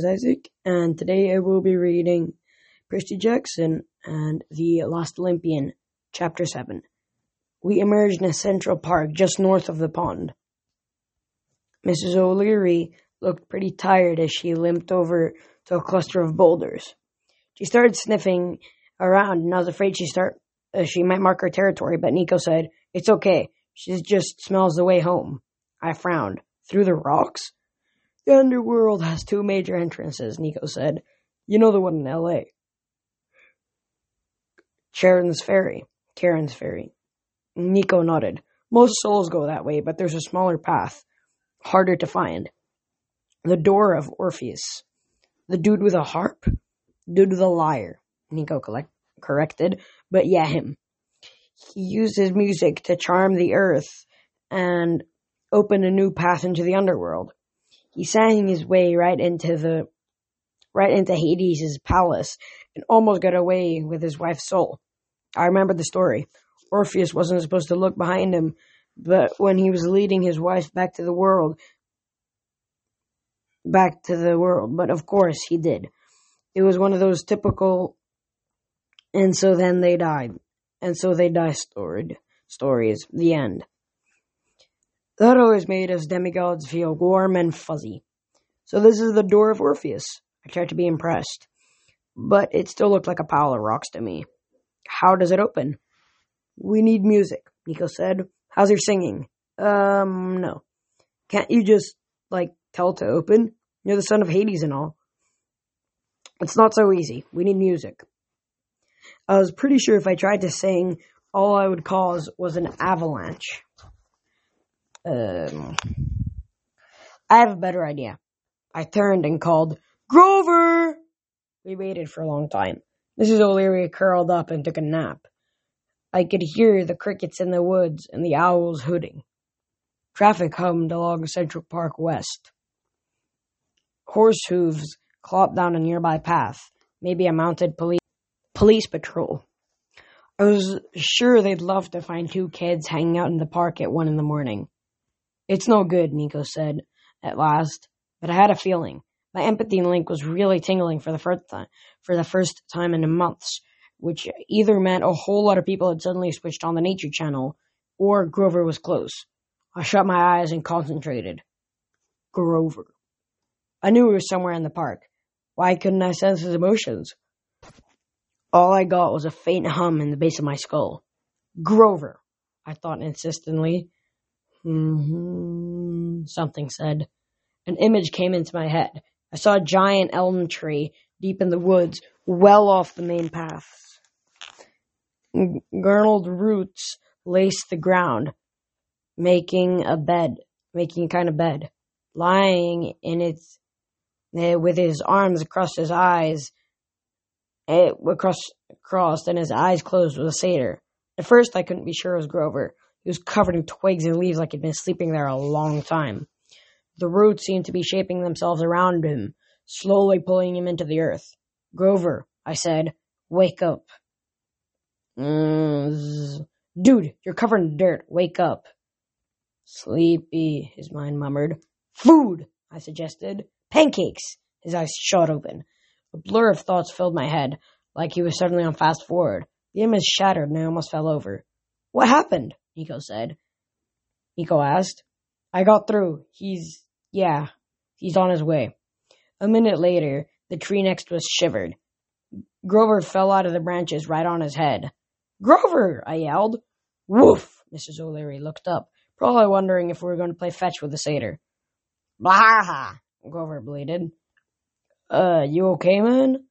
is Isaac, and today I will be reading Percy Jackson and The Last Olympian, Chapter 7. We emerge in a central park just north of the pond. Mrs. O'Leary looked pretty tired as she limped over to a cluster of boulders. She started sniffing around, and I was afraid she might mark her territory, but Nico said, "It's okay, she just smells the way home." I frowned. "Through the rocks?" "The underworld has two major entrances," Nico said. "You know the one in L.A.? Charon's Ferry. Nico nodded. "Most souls go that way, but there's a smaller path, harder to find. The door of Orpheus. The dude with a harp? Dude with a lyre," Nico corrected, "but yeah, him. He used his music to charm the earth and open a new path into the underworld. He sang his way right into Hades' palace and almost got away with his wife's soul. I remember the story. Orpheus wasn't supposed to look behind him, but when he was leading his wife back to the world, but of course he did. It was one of those typical and so they died stories, the end. That always made us demigods feel warm and fuzzy. So this is the door of Orpheus." I tried to be impressed, but it still looked like a pile of rocks to me. "How does it open?" "We need music," Nico said. "How's your singing?" No. "Can't you just, tell to open? You're the son of Hades and all." "It's not so easy. We need music." I was pretty sure if I tried to sing, all I would cause was an avalanche. I have a better idea. I turned and called, "Grover!" We waited for a long time. Mrs. O'Leary curled up and took a nap. I could hear the crickets in the woods and the owls hooting. Traffic hummed along Central Park West. Horse hooves clopped down a nearby path, maybe a mounted police patrol. I was sure they'd love to find two kids hanging out in the park at 1 a.m. "It's no good," Nico said at last, but I had a feeling. My empathy link was really tingling for the first time in months, which either meant a whole lot of people had suddenly switched on the Nature Channel, or Grover was close. I shut my eyes and concentrated. Grover. I knew he was somewhere in the park. Why couldn't I sense his emotions? All I got was a faint hum in the base of my skull. "Grover," I thought insistently. Something said. An image came into my head. I saw a giant elm tree deep in the woods, well off the main paths. Gnarled roots laced the ground, making a kind of bed. Lying in it, with his arms crossed and his eyes closed, was a satyr. At first, I couldn't be sure it was Grover. He was covered in twigs and leaves like he'd been sleeping there a long time. The roots seemed to be shaping themselves around him, slowly pulling him into the earth. "Grover," I said, "wake up." "Dude, you're covered in dirt. Wake up." "Sleepy," his mind murmured. "Food," I suggested. "Pancakes." His eyes shot open. A blur of thoughts filled my head, like he was suddenly on fast forward. The image shattered and I almost fell over. "What happened?" Nico asked. "I got through. He's on his way." A minute later, the tree next to us shivered. Grover fell out of the branches right on his head. "Grover!" I yelled. "Woof!" Mrs. O'Leary looked up, probably wondering if we were going to play fetch with the satyr. "Blah!" Grover bleated. You okay, man?"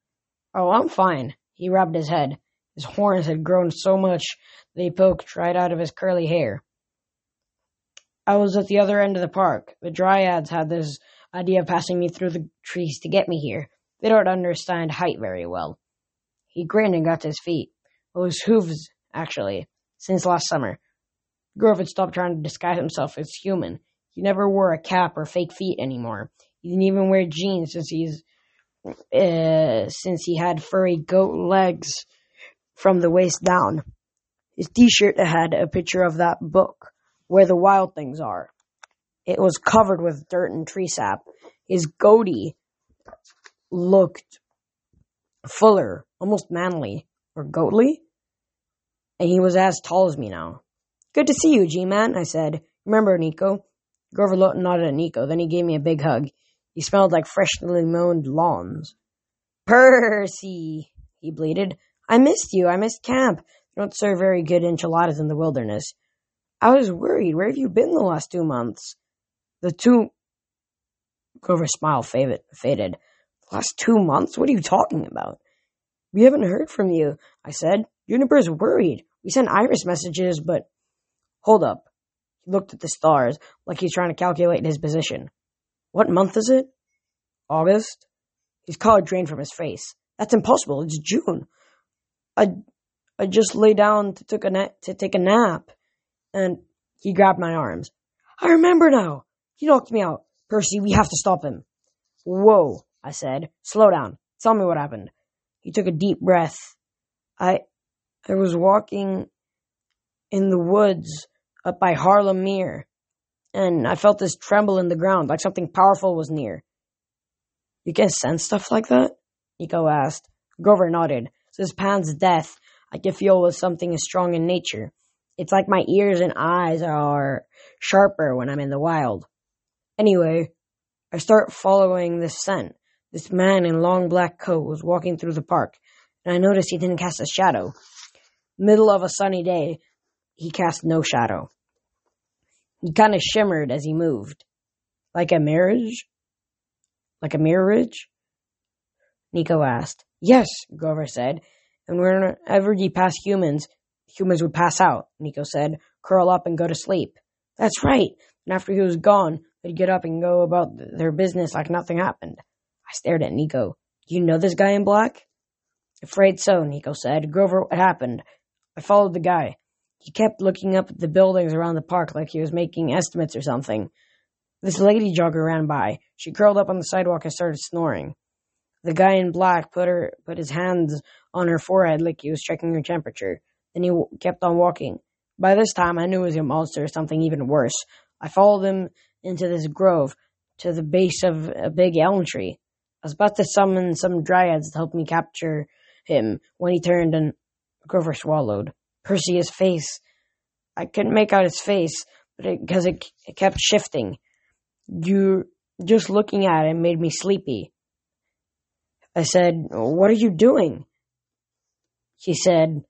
"Oh, I'm fine." He rubbed his head. His horns had grown so much they poked right out of his curly hair. I was at the other end of the park. The dryads had this idea of passing me through the trees to get me here. They don't understand height very well. He grinned and got to his feet. Well, his hooves, actually, since last summer. Grover had stopped trying to disguise himself as human. He never wore a cap or fake feet anymore. He didn't even wear jeans since he had furry goat legs from the waist down. His t-shirt had a picture of that book, Where the Wild Things Are. It was covered with dirt and tree sap. His goatee looked fuller, almost manly, or goatly, and he was as tall as me now. "Good to see you, G-Man," I said. "Remember, Nico?" Grover nodded at Nico, then he gave me a big hug. He smelled like freshly mown lawns. "Percy," he bleated. "I missed you. I missed camp. They don't serve very good enchiladas in the wilderness. I was worried. Where have you been the last 2 months?" Grover's smile faded. "The last 2 months? What are you talking about?" "We haven't heard from you," I said. "Juniper's worried. We sent Iris messages, but..." "Hold up." He looked at the stars like he's trying to calculate his position. "What month is it?" "August." His color drained from his face. "That's impossible. It's June." I just lay down to take a nap, and he grabbed my arms. "I remember now. He knocked me out. Percy, we have to stop him." "Whoa," I said. "Slow down. Tell me what happened." He took a deep breath. I was walking in the woods up by Harlem Mere, and I felt this tremble in the ground, like something powerful was near. "You can sense stuff like that?" Nico asked. Grover nodded. "Since Pan's death, I can feel with something as strong in nature. It's like my ears and eyes are sharper when I'm in the wild. Anyway, I start following this scent. This man in long black coat was walking through the park, and I noticed he didn't cast a shadow. Middle of a sunny day, he cast no shadow. He kind of shimmered as he moved. Like a mirage? Nico asked. "Yes," Grover said. "And whenever you pass humans, humans would pass out," Nico said, "curl up and go to sleep." "That's right." And after he was gone, they'd get up and go about their business like nothing happened. I stared at Nico. "Do you know this guy in black?" "Afraid so," Nico said. "Grover, what happened?" "I followed the guy. He kept looking up at the buildings around the park like he was making estimates or something. This lady jogger ran by. She curled up on the sidewalk and started snoring. The guy in black put his hands on her forehead like he was checking her temperature. Then he kept on walking. By this time, I knew it was a monster or something even worse. I followed him into this grove to the base of a big elm tree. I was about to summon some dryads to help me capture him when he turned and Grover swallowed. Percy, his face. I couldn't make out his face because it kept shifting. Just looking at it made me sleepy. I said, "What are you doing?" He said,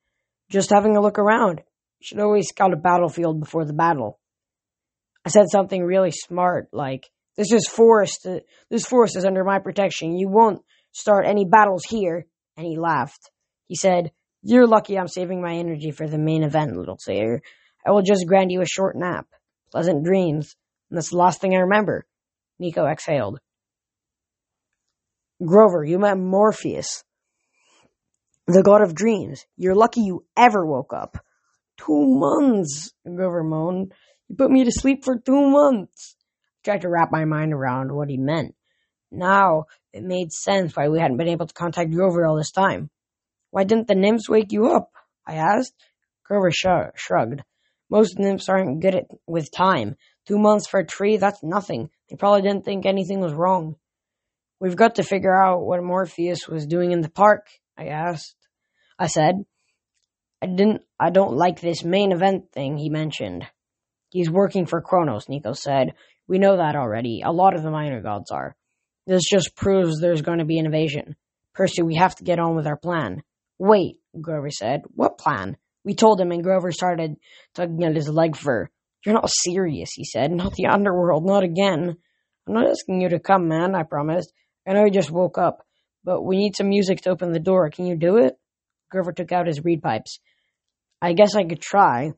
"Just having a look around. You should always scout a battlefield before the battle." I said something really smart, like, This forest is under my protection. You won't start any battles here." And he laughed. He said, "You're lucky I'm saving my energy for the main event, little sailor. I will just grant you a short nap. Pleasant dreams. And that's the last thing I remember." Nico exhaled. "Grover, you met Morpheus, the god of dreams. You're lucky you ever woke up." "2 months," Grover moaned. "You put me to sleep for 2 months. I tried to wrap my mind around what he meant. Now it made sense why we hadn't been able to contact Grover all this time. "Why didn't the nymphs wake you up?" I asked. Grover shrugged. "Most nymphs aren't good with time. 2 months for a tree, that's nothing. They probably didn't think anything was wrong." "We've got to figure out what Morpheus was doing in the park," I said. "I don't like this main event thing he mentioned." "He's working for Kronos," Nico said. "We know that already. A lot of the minor gods are. This just proves there's going to be an invasion. Percy, we have to get on with our plan." "Wait," Grover said. "What plan?" We told him, and Grover started tugging at his leg fur. "You're not serious," he said. "Not the underworld, not again." "I'm not asking you to come, man," I promised. "I know you just woke up, but we need some music to open the door. Can you do it?" Grover took out his reed pipes. "I guess I could try.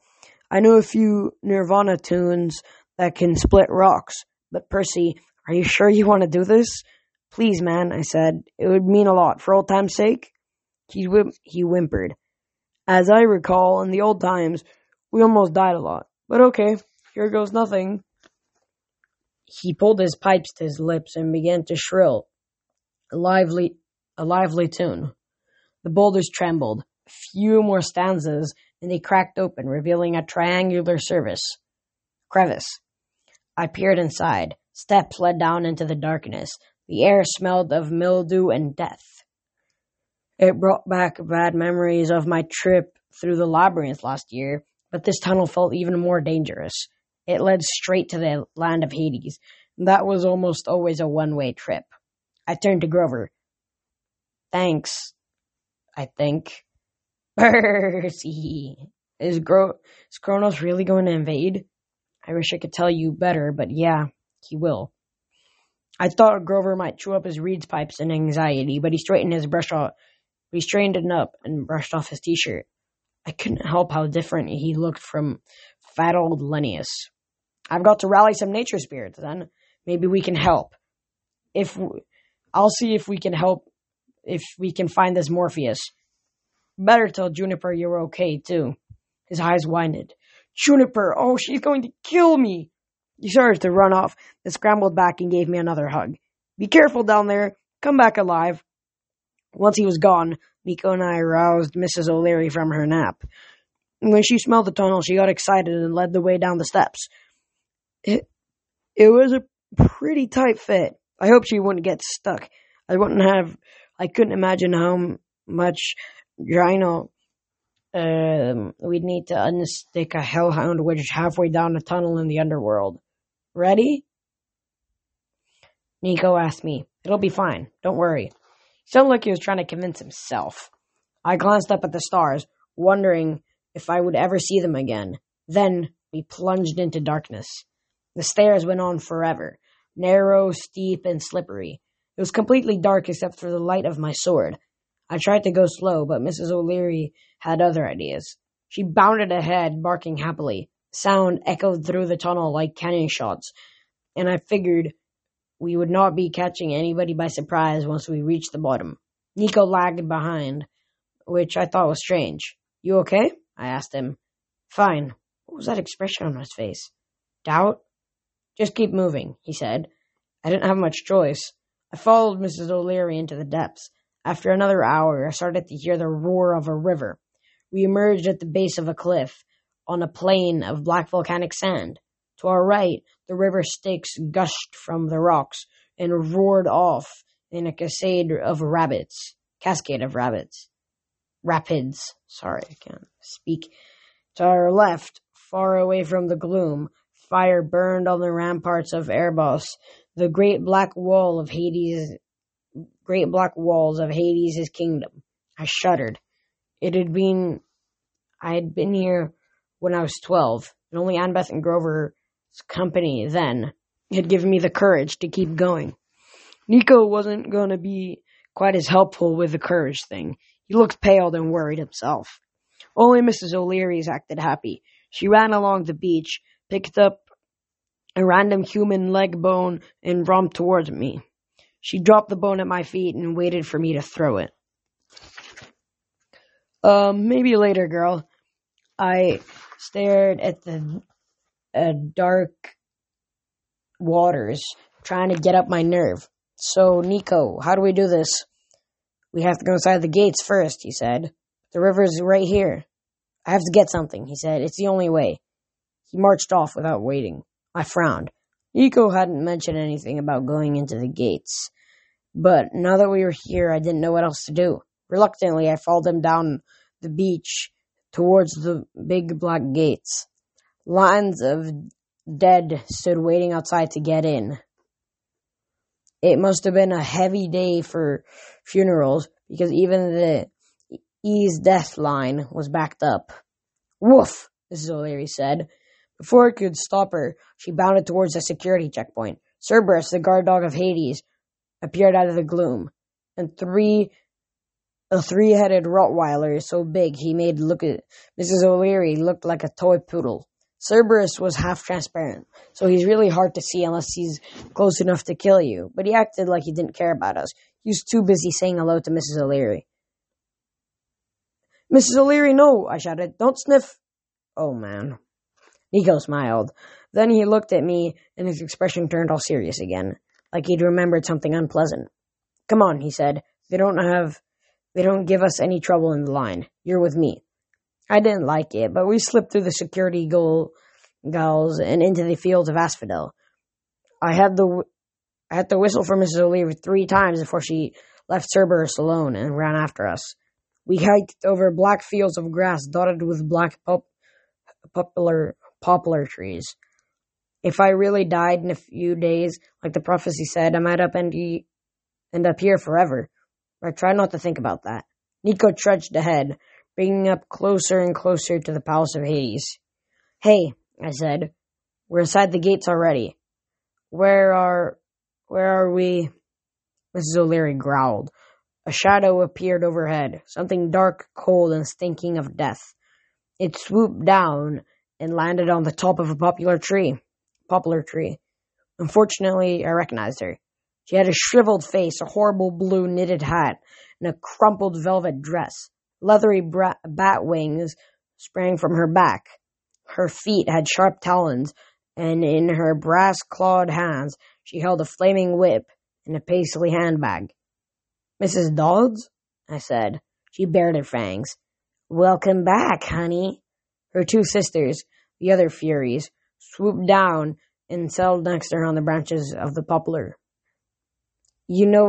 I know a few Nirvana tunes that can split rocks, but Percy, are you sure you want to do this?" "Please, man," I said. "It would mean a lot, for old time's sake." He whimpered. "As I recall, in the old times, we almost died a lot. But okay, here goes nothing." He pulled his pipes to his lips and began to shrill a lively tune. The boulders trembled. A few more stanzas, and they cracked open, revealing a triangular crevice. I peered inside. Steps led down into the darkness. The air smelled of mildew and death. It brought back bad memories of my trip through the labyrinth last year, but this tunnel felt even more dangerous. It led straight to the land of Hades. That was almost always a one-way trip. I turned to Grover. Thanks, I think. Percy! Is Kronos really going to invade? I wish I could tell you better, but yeah, he will. I thought Grover might chew up his reed pipes in anxiety, but he straightened up and brushed off his t-shirt. I couldn't help how different he looked from fat old Lennius. I've got to rally some nature spirits, then. Maybe we can help. I'll see if we can help, if we can find this Morpheus. Better tell Juniper you're okay, too. His eyes widened. Juniper, oh, she's going to kill me. He started to run off, then scrambled back and gave me another hug. Be careful down there. Come back alive. Once he was gone, Nico and I roused Mrs. O'Leary from her nap. When she smelled the tunnel, she got excited and led the way down the steps. It was a pretty tight fit. I hope she wouldn't get stuck. I couldn't imagine how much gyno we'd need to unstick a hellhound wedged halfway down a tunnel in the underworld. Ready? Nico asked me. It'll be fine. Don't worry. He sounded like he was trying to convince himself. I glanced up at the stars, wondering if I would ever see them again. Then we plunged into darkness. The stairs went on forever, narrow, steep, and slippery. It was completely dark except for the light of my sword. I tried to go slow, but Mrs. O'Leary had other ideas. She bounded ahead, barking happily. Sound echoed through the tunnel like cannon shots, and I figured we would not be catching anybody by surprise once we reached the bottom. Nico lagged behind, which I thought was strange. You okay? I asked him. Fine. What was that expression on his face? Doubt? Just keep moving, he said. I didn't have much choice. I followed Mrs. O'Leary into the depths. After another hour, I started to hear the roar of a river. We emerged at the base of a cliff, on a plain of black volcanic sand. To our right, the river Styx gushed from the rocks and roared off in a cascade of rabbits. Rapids. Sorry, I can't speak. To our left, far away from the gloom, fire burned on the ramparts of Erebus. The great black walls of Hades' kingdom. I shuddered. I had been here when I was 12, and only Annabeth and Grover's company then had given me the courage to keep going. Nico wasn't going to be quite as helpful with the courage thing. He looked pale and worried himself. Only Mrs. O'Leary's acted happy. She ran along the beach, picked up a random human leg bone and romped towards me. She dropped the bone at my feet and waited for me to throw it. Maybe later, girl. I stared at the dark waters, trying to get up my nerve. So, Nico, how do we do this? We have to go inside the gates first, he said. The river's right here. I have to get something, he said. It's the only way. He marched off without waiting. I frowned. Nico hadn't mentioned anything about going into the gates, but now that we were here, I didn't know what else to do. Reluctantly, I followed him down the beach towards the big black gates. Lines of dead stood waiting outside to get in. It must have been a heavy day for funerals, because even the Ease Death line was backed up. Woof, Mrs. O'Leary said. Before I could stop her, she bounded towards a security checkpoint. Cerberus, the guard dog of Hades, appeared out of the gloom, and a three-headed Rottweiler so big he made Mrs. O'Leary look like a toy poodle. Cerberus was half-transparent, so he's really hard to see unless he's close enough to kill you, but he acted like he didn't care about us. He was too busy saying hello to Mrs. O'Leary. Mrs. O'Leary, no, I shouted. Don't sniff. Oh, man. Nico smiled. Then he looked at me, and his expression turned all serious again, like he'd remembered something unpleasant. Come on, he said. They don't give us any trouble in the line. You're with me. I didn't like it, but we slipped through the security galleries and into the fields of Asphodel. I had the I had to whistle for Mrs. O'Leary 3 times before she left Cerberus alone and ran after us. We hiked over black fields of grass dotted with black poplar trees. If I really died in a few days, like the prophecy said, I might end up here forever. I tried not to think about that. Nico trudged ahead, bringing up closer and closer to the palace of Hades. "Hey," I said, "we're inside the gates already." Where are we?" Mrs. O'Leary growled. A shadow appeared overhead, something dark, cold, and stinking of death. It swooped down and landed on the top of a poplar tree. Unfortunately, I recognized her. She had a shriveled face, a horrible blue knitted hat, and a crumpled velvet dress. Leathery bat wings sprang from her back. Her feet had sharp talons, and in her brass-clawed hands she held a flaming whip and a paisley handbag. "Mrs. Dodds?" I said. She bared her fangs. "Welcome back, honey." Her 2 sisters, the other Furies, swooped down and settled next to her on the branches of the poplar. "You know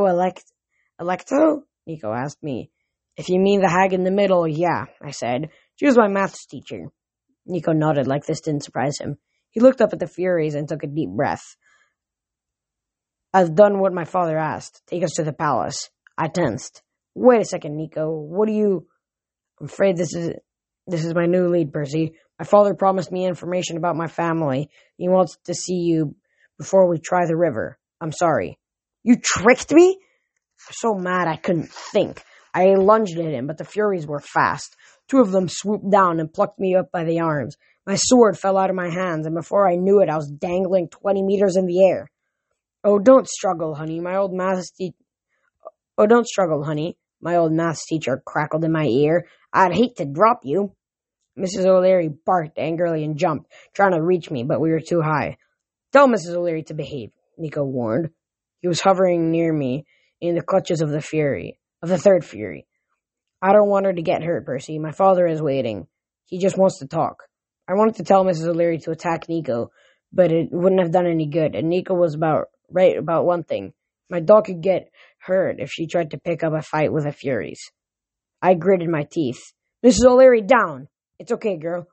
Alecto?" Nico asked me. "If you mean the hag in the middle, yeah," I said. "She was my maths teacher." Nico nodded like this didn't surprise him. He looked up at the Furies and took a deep breath. "I've done what my father asked. Take us to the palace." I tensed. "Wait a second, Nico. What do you..." "I'm afraid this is my new lead, Percy. My father promised me information about my family. He wants to see you before we try the river. I'm sorry." "You tricked me?" So mad I couldn't think. I lunged at him, but the Furies were fast. 2 of them swooped down and plucked me up by the arms. My sword fell out of my hands, and before I knew it, I was dangling 20 meters in the air. "Oh, don't struggle, honey. My old maths teacher crackled in my ear. "I'd hate to drop you." Mrs. O'Leary barked angrily and jumped, trying to reach me, but we were too high. "Tell Mrs. O'Leary to behave," Nico warned. He was hovering near me in the clutches of the 3rd Fury. "I don't want her to get hurt, Percy. My father is waiting. He just wants to talk." I wanted to tell Mrs. O'Leary to attack Nico, but it wouldn't have done any good, and Nico was right about one thing. My dog could get hurt if she tried to pick up a fight with the Furies. I gritted my teeth. "Mrs. O'Leary, down! It's okay, girl."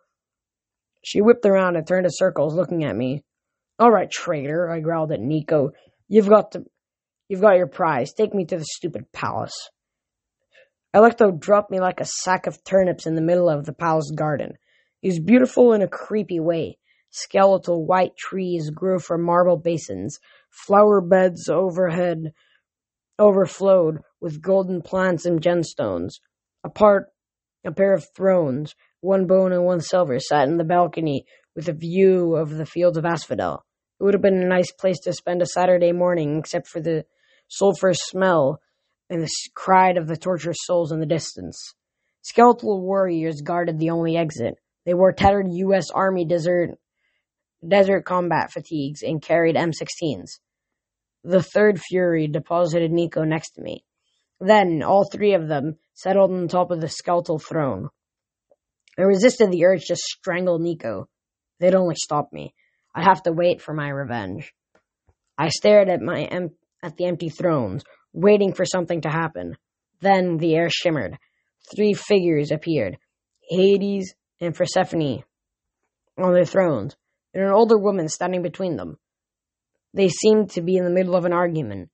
She whipped around and turned in circles, looking at me. "All right, traitor," I growled at Nico. "You've got your prize. Take me to the stupid palace." Alecto dropped me like a sack of turnips in the middle of the palace garden. It was beautiful in a creepy way. Skeletal white trees grew from marble basins. Flower beds overhead overflowed with golden plants and gemstones. A pair of thrones, 1 bone and 1 silver, sat in the balcony with a view of the fields of Asphodel. It would have been a nice place to spend a Saturday morning, except for the sulphurous smell and the cry of the tortured souls in the distance. Skeletal warriors guarded the only exit. They wore tattered U.S. Army desert combat fatigues and carried M16s. The 3rd Fury deposited Nico next to me. Then, all 3 of them settled on top of the skeletal throne. I resisted the urge to strangle Nico. They'd only stop me. I'd have to wait for my revenge. I stared at the empty thrones, waiting for something to happen. Then the air shimmered. 3 figures appeared, Hades and Persephone, on their thrones, and an older woman standing between them. They seemed to be in the middle of an argument.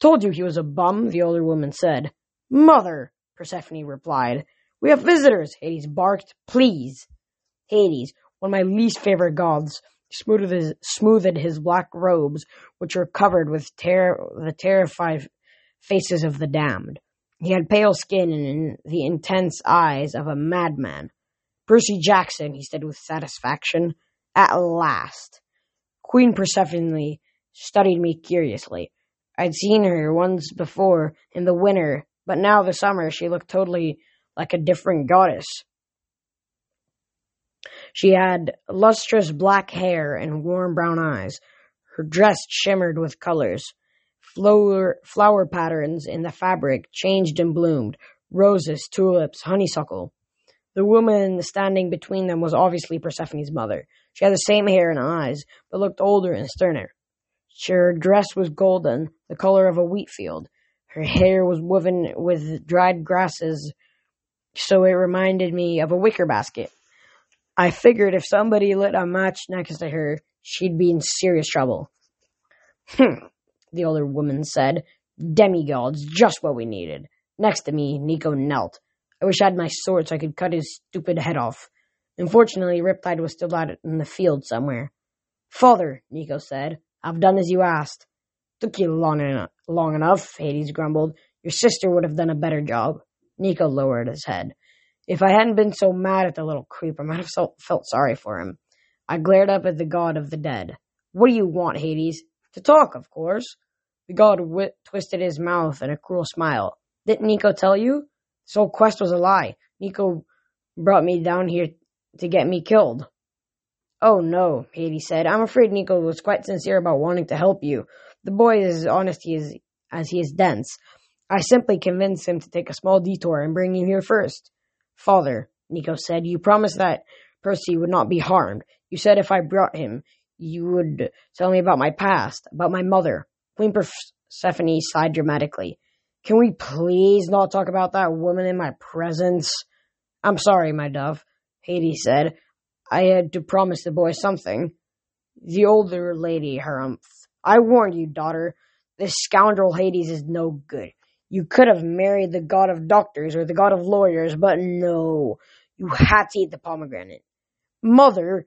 "Told you he was a bum," the older woman said. "Mother," Persephone replied. "We have visitors," Hades barked. "Please." Hades, one of my least favorite gods, smoothed his black robes, which were covered with the terrified faces of the damned. He had pale skin and the intense eyes of a madman. "Percy Jackson," he said with satisfaction. "At last." Queen Persephone studied me curiously. I'd seen her once before in the winter, but now the summer she looked totally like a different goddess. She had lustrous black hair and warm brown eyes. Her dress shimmered with colors. Flower patterns in the fabric changed and bloomed. Roses, tulips, honeysuckle. The woman standing between them was obviously Persephone's mother. She had the same hair and eyes, but looked older and sterner. Her dress was golden, the color of a wheat field. Her hair was woven with dried grasses, so it reminded me of a wicker basket. I figured if somebody lit a match next to her, she'd be in serious trouble. The older woman said. Demigods, just what we needed. Next to me, Nico knelt. I wish I had my sword so I could cut his stupid head off. Unfortunately, Riptide was still out in the field somewhere. Father, Nico said, I've done as you asked. Took you long enough, Hades grumbled. Your sister would have done a better job. Nico lowered his head. If I hadn't been so mad at the little creep, I might have felt sorry for him. I glared up at the god of the dead. What do you want, Hades? To talk, of course. The god twisted his mouth in a cruel smile. Didn't Nico tell you? This whole quest was a lie. Nico brought me down here to get me killed. Oh no, Hades said. I'm afraid Nico was quite sincere about wanting to help you. The boy is as honest as he is dense. I simply convinced him to take a small detour and bring you here first. Father, Nico said, you promised that Percy would not be harmed. You said if I brought him, you would tell me about my past, about my mother. Queen Persephone sighed dramatically. Can we please not talk about that woman in my presence? I'm sorry, my dove, Hades said. I had to promise the boy something. The older lady harumphed. I warned you, daughter. This scoundrel Hades is no good. You could have married the god of doctors or the god of lawyers, but no. You had to eat the pomegranate. Mother,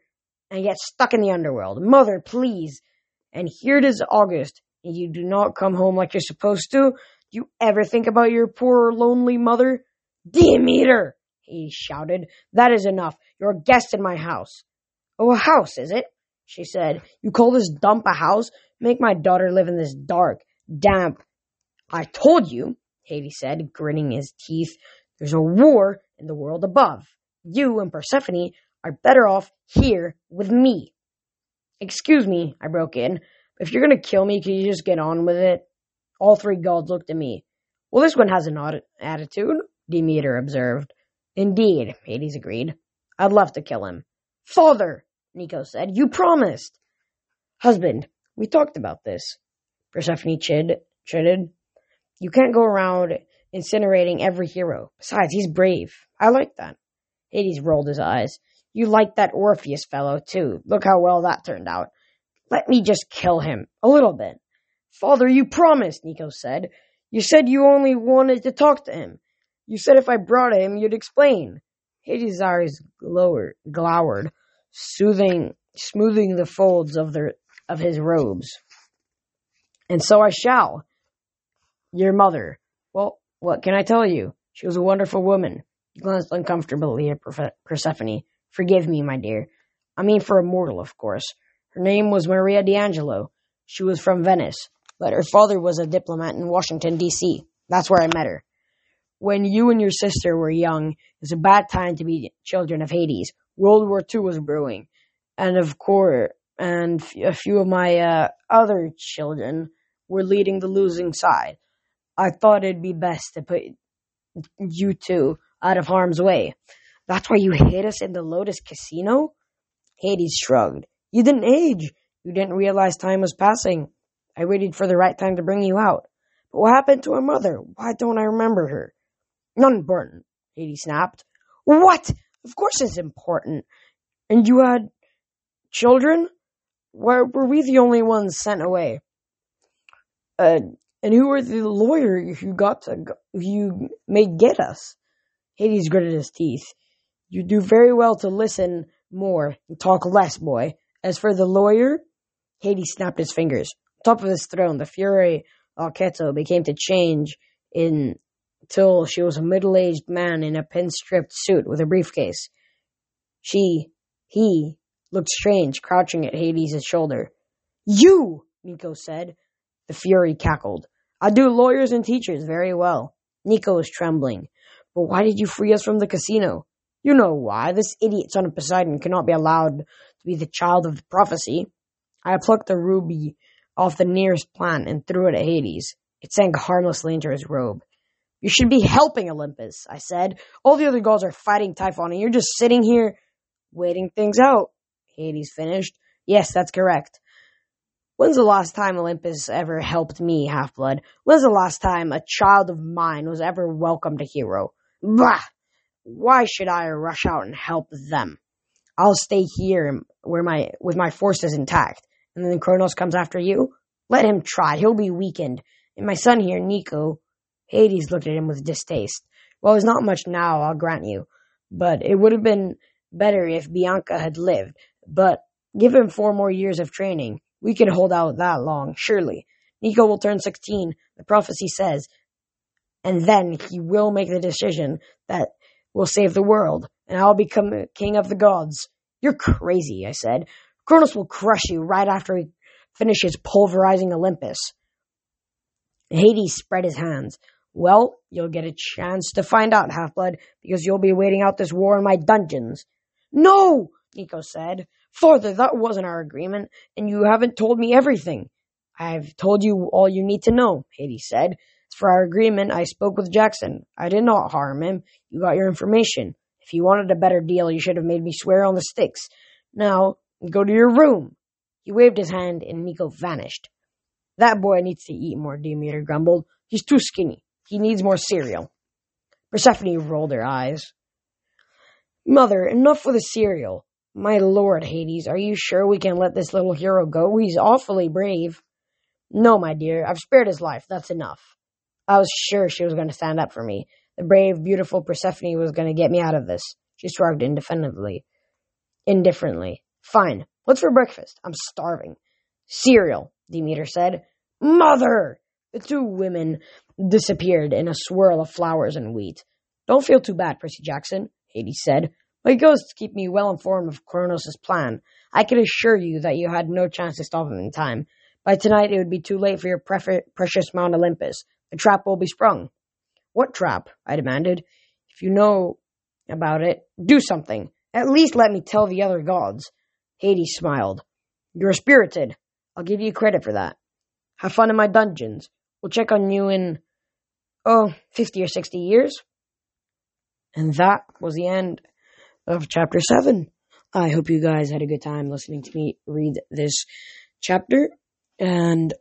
and get stuck in the underworld. Mother, please. And here it is August, and you do not come home like you're supposed to. Do you ever think about your poor, lonely mother? Demeter, he shouted. That is enough. You're a guest in my house. Oh, a house, is it? She said. You call this dump a house? Make my daughter live in this dark, damp. I told you, Hades said, gritting his teeth. There's a war in the world above. You and Persephone are better off here with me. Excuse me, I broke in. If you're going to kill me, can you just get on with it? All three gods looked at me. Well, this one has an attitude, Demeter observed. Indeed, Hades agreed. I'd love to kill him. Father, Nico said, you promised. Husband, we talked about this. Persephone chided. You can't go around incinerating every hero. Besides, he's brave. I like that. Hades rolled his eyes. You like that Orpheus fellow, too. Look how well that turned out. Let me just kill him. A little bit. Father, you promised, Nico said. You said you only wanted to talk to him. You said if I brought him, you'd explain. Hades' eyes glowered, smoothing the folds of his robes. And so I shall. Your mother. Well, what can I tell you? She was a wonderful woman. He glanced uncomfortably at Persephone. Forgive me, my dear. I mean for a mortal, of course. Her name was Maria D'Angelo. She was from Venice, but her father was a diplomat in Washington, D.C. That's where I met her. When you and your sister were young, it was a bad time to be children of Hades. World War II was brewing. And of course, and a few of my other children were leading the losing side. I thought it'd be best to put you two out of harm's way. That's why you hid us in the Lotus Casino? Hades shrugged. You didn't age. You didn't realize time was passing. I waited for the right time to bring you out. But what happened to her mother? Why don't I remember her? Not important, Hades snapped. What? Of course it's important. And you had children? Were we the only ones sent away? And who were the lawyer you made get us? Hades gritted his teeth. You do very well to listen more and talk less, boy. As for the lawyer, Hades snapped his fingers. On top of his throne, the Fury Alecto became to change in till she was a middle-aged man in a pinstriped suit with a briefcase. He looked strange, crouching at Hades' shoulder. You, Nico said. The Fury cackled. I do lawyers and teachers very well. Nico was trembling. But why did you free us from the casino? You know why. This idiot son of Poseidon cannot be allowed to be the child of the prophecy. I plucked a ruby off the nearest plant and threw it at Hades. It sank harmlessly into his robe. You should be helping Olympus, I said. All the other gods are fighting Typhon, and you're just sitting here waiting things out. Hades finished. Yes, that's correct. When's the last time Olympus ever helped me, Half-Blood? When's the last time a child of mine was ever welcomed a hero? Bah! Why should I rush out and help them? I'll stay here where with my forces intact. And then Kronos comes after you? Let him try. He'll be weakened. And my son here, Nico, Hades looked at him with distaste. Well, it's not much now, I'll grant you. But it would have been better if Bianca had lived. But give him 4 more years of training. We could hold out that long, surely. Nico will turn 16, the prophecy says. And then he will make the decision that will save the world. And I'll become king of the gods. You're crazy, I said. Kronos will crush you right after he finishes pulverizing Olympus. Hades spread his hands. Well, you'll get a chance to find out, Half-Blood, because you'll be waiting out this war in my dungeons. No, Nico said. Father, that wasn't our agreement, and you haven't told me everything. I've told you all you need to know, Hades said. As for our agreement, I spoke with Jackson. I did not harm him. You got your information. If you wanted a better deal, you should have made me swear on the Styx. Now, go to your room. He waved his hand, and Nico vanished. That boy needs to eat more, Demeter grumbled. He's too skinny. He needs more cereal. Persephone rolled her eyes. Mother, enough with the cereal. My lord, Hades, are you sure we can let this little hero go? He's awfully brave. No, my dear, I've spared his life. That's enough. I was sure she was going to stand up for me. The brave, beautiful Persephone was going to get me out of this. She shrugged indifferently. Fine. What's for breakfast? I'm starving. Cereal, Demeter said. Mother! The two women disappeared in a swirl of flowers and wheat. Don't feel too bad, Percy Jackson, Hades said. My ghosts keep me well informed of Kronos' plan. I can assure you that you had no chance to stop him in time. By tonight, it would be too late for your precious Mount Olympus. The trap will be sprung. What trap? I demanded. If you know about it, do something. At least let me tell the other gods. Hades smiled. You're spirited. I'll give you credit for that. Have fun in my dungeons. We'll check on you in, 50 or 60 years. And that was the end of Chapter 7. I hope you guys had a good time listening to me read this chapter. And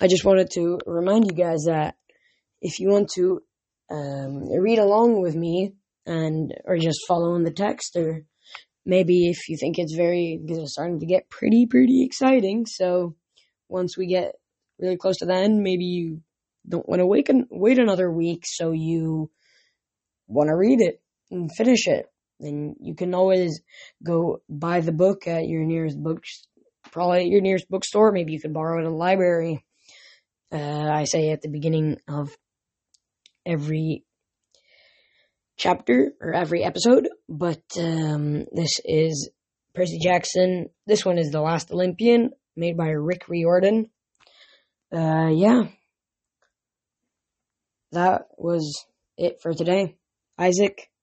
I just wanted to remind you guys that if you want to read along with me or just follow in the text, or maybe if you think because it's starting to get pretty exciting, so once we get really close to the end, maybe you don't want to wait another week, so you want to read it and finish it. Then you can always go buy the book at your nearest bookstore. Maybe you could borrow it at a library. I say at the beginning of every chapter or every episode, but this is Percy Jackson. This one is The Last Olympian, made by Rick Riordan. That was it for today. Isaac.